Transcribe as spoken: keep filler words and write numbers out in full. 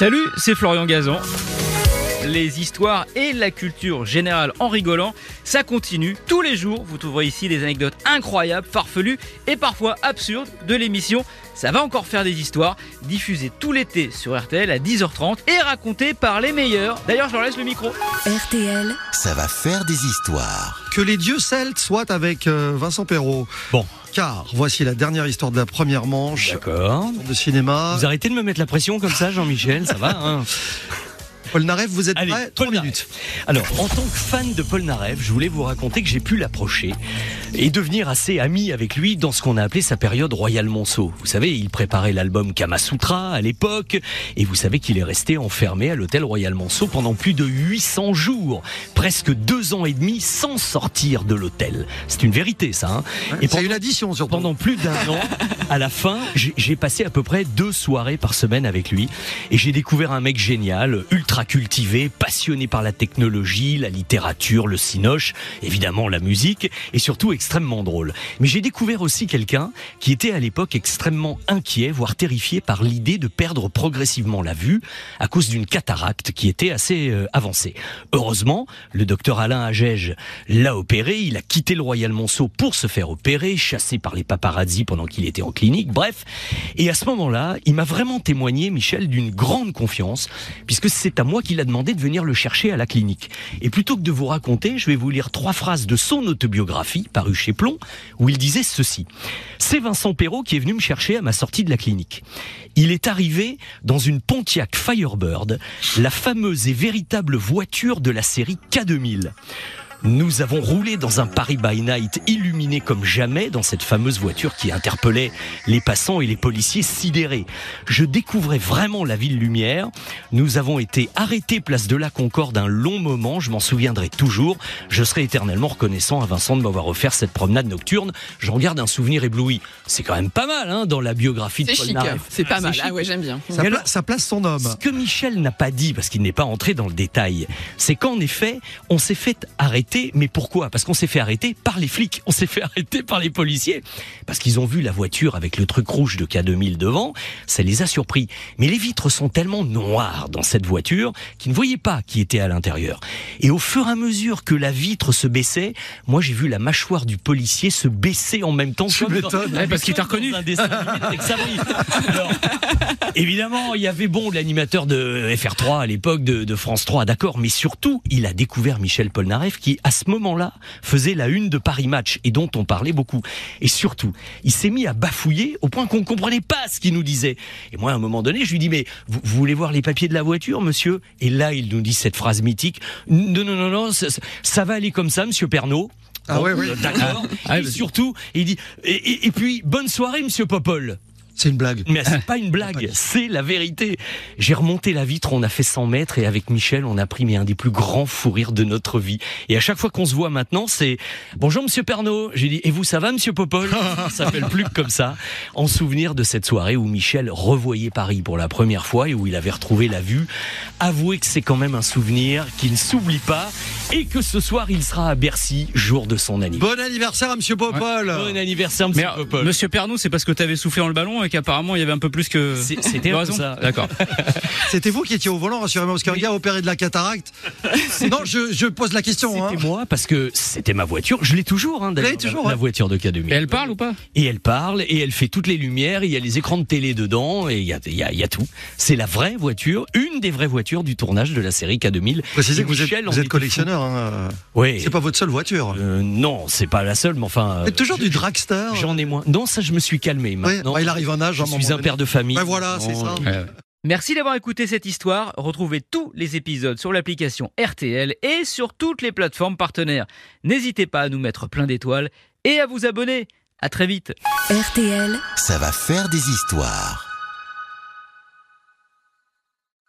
Salut, c'est Florian Gazon. Les histoires et la culture générale en rigolant, ça continue tous les jours. Vous trouverez ici des anecdotes incroyables, farfelues et parfois absurdes de l'émission Ça va encore faire des histoires, diffusée tout l'été sur R T L à dix heures trente et racontée par les meilleurs. D'ailleurs, je leur laisse le micro. R T L, ça va faire des histoires. Que les dieux celtes soient avec euh, Vincent Perrot. Bon. Car voici la dernière histoire de la première manche. D'accord. De cinéma. Vous arrêtez de me mettre la pression comme ça, Jean-Michel, ça va hein. Polnareff, vous êtes Allez, prêt trois minutes. Alors, en tant que fan de Polnareff, je voulais vous raconter que j'ai pu l'approcher et devenir assez ami avec lui dans ce qu'on a appelé sa période Royal Monceau. Vous savez, il préparait l'album Kamasutra à l'époque, et vous savez qu'il est resté enfermé à l'hôtel Royal Monceau pendant plus de huit cents jours, presque deux ans et demi sans sortir de l'hôtel. C'est une vérité, ça. Hein ouais, et pendant, c'est une addition, surtout. Pendant plus d'un an, à la fin, j'ai, j'ai passé à peu près deux soirées par semaine avec lui, et j'ai découvert un mec génial, ultra cultivé, passionné par la technologie, la littérature, le cinoche, évidemment la musique, et surtout extrêmement drôle. Mais j'ai découvert aussi quelqu'un qui était à l'époque extrêmement inquiet, voire terrifié par l'idée de perdre progressivement la vue à cause d'une cataracte qui était assez euh, avancée. Heureusement, le docteur Alain Agège l'a opéré, il a quitté le Royal Monceau pour se faire opérer, chassé par les paparazzis pendant qu'il était en clinique, bref. Et à ce moment-là, il m'a vraiment témoigné, Michel, d'une grande confiance, puisque c'est à moi qu'il a demandé de venir le chercher à la clinique. Et plutôt que de vous raconter, je vais vous lire trois phrases de son autobiographie, parue chez Plon, où il disait ceci. C'est Vincent Perrot qui est venu me chercher à ma sortie de la clinique. Il est arrivé dans une Pontiac Firebird, la fameuse et véritable voiture de la série K deux mille. Nous avons roulé dans un Paris by Night illuminé comme jamais dans cette fameuse voiture qui interpellait les passants et les policiers sidérés. Je découvrais vraiment la ville lumière. Nous avons été arrêtés place de la Concorde un long moment, je m'en souviendrai toujours. Je serai éternellement reconnaissant à Vincent de m'avoir offert cette promenade nocturne. J'en garde un souvenir ébloui. C'est quand même pas mal hein, dans la biographie de Polnareff. C'est pas mal, ah ouais, j'aime bien. Ça, pla- ça place son homme. Ce que Michel n'a pas dit, parce qu'il n'est pas entré dans le détail, c'est qu'en effet, on s'est fait arrêter. Mais pourquoi ? Parce qu'on s'est fait arrêter par les flics, on s'est fait arrêter par les policiers. Parce qu'ils ont vu la voiture avec le truc rouge de K deux mille devant, ça les a surpris. Mais les vitres sont tellement noires dans cette voiture qu'ils ne voyaient pas qui était à l'intérieur. Et au fur et à mesure que la vitre se baissait, moi j'ai vu la mâchoire du policier se baisser en même temps. Je m'étonne, ouais, parce qu'il t'a reconnu. Alors, évidemment, il y avait bon l'animateur de F R trois à l'époque, de, de France trois, d'accord, mais surtout, il a découvert Michel Polnareff qui, à ce moment-là, faisait la une de Paris Match et dont on parlait beaucoup. Et surtout, il s'est mis à bafouiller au point qu'on ne comprenait pas ce qu'il nous disait. Et moi, à un moment donné, je lui dis « Mais vous, vous voulez voir les papiers de la voiture, monsieur ?» Et là, il nous dit cette phrase mythique « Non, non, non, non, ça, ça va aller comme ça, monsieur Pernaut. » Ah bon, oui, oui. D'accord. Et surtout, il dit et, et, « Et puis, bonne soirée, monsieur Popol. » C'est une blague. Mais c'est pas une blague, c'est la vérité. J'ai remonté la vitre, on a fait cent mètres et avec Michel, on a pris mais un des plus grands fous rires de notre vie. Et à chaque fois qu'on se voit maintenant, c'est bonjour monsieur Pernaut. J'ai dit et vous ça va monsieur Popol. On s'appelle plus que comme ça. En souvenir de cette soirée où Michel revoyait Paris pour la première fois et où il avait retrouvé la vue. Avouez que c'est quand même un souvenir qu'il ne s'oublie pas et que ce soir il sera à Bercy jour de son anniversaire. Bon anniversaire à monsieur Popol. Bon anniversaire monsieur mais, Popol. Monsieur Pernaut, c'est parce que tu avais soufflé dans le ballon. Qu'apparemment il y avait un peu plus que c'est, c'était raison. Ça. D'accord. C'était vous qui étiez au volant, rassurez-moi, parce qu'un oui. gars opéré de la cataracte. Non, je, je pose la question. C'était hein. moi, parce que c'était ma voiture. Je l'ai toujours, hein, d'ailleurs. L'ai toujours, la, hein. la voiture de K deux mille. Et elle parle ou pas ? Et elle parle, et elle fait toutes les lumières, il y a les écrans de télé dedans, et il y a, y, a, y a tout. C'est la vraie voiture, une des vraies voitures du tournage de la série K deux mille. Précisez que vous êtes, vous êtes collectionneur. Hein. Oui. C'est pas votre seule voiture. Euh, non, c'est pas la seule, mais enfin. C'est toujours je, du dragster. J'en ai moins. Non, ça, je me suis calmé maintenant. Oui, bah, il arrive. Je suis un père de famille. Ben voilà, c'est ça. Merci d'avoir écouté cette histoire. Retrouvez tous les épisodes sur l'application R T L et sur toutes les plateformes partenaires. N'hésitez pas à nous mettre plein d'étoiles et à vous abonner. À très vite. R T L, ça va faire des histoires.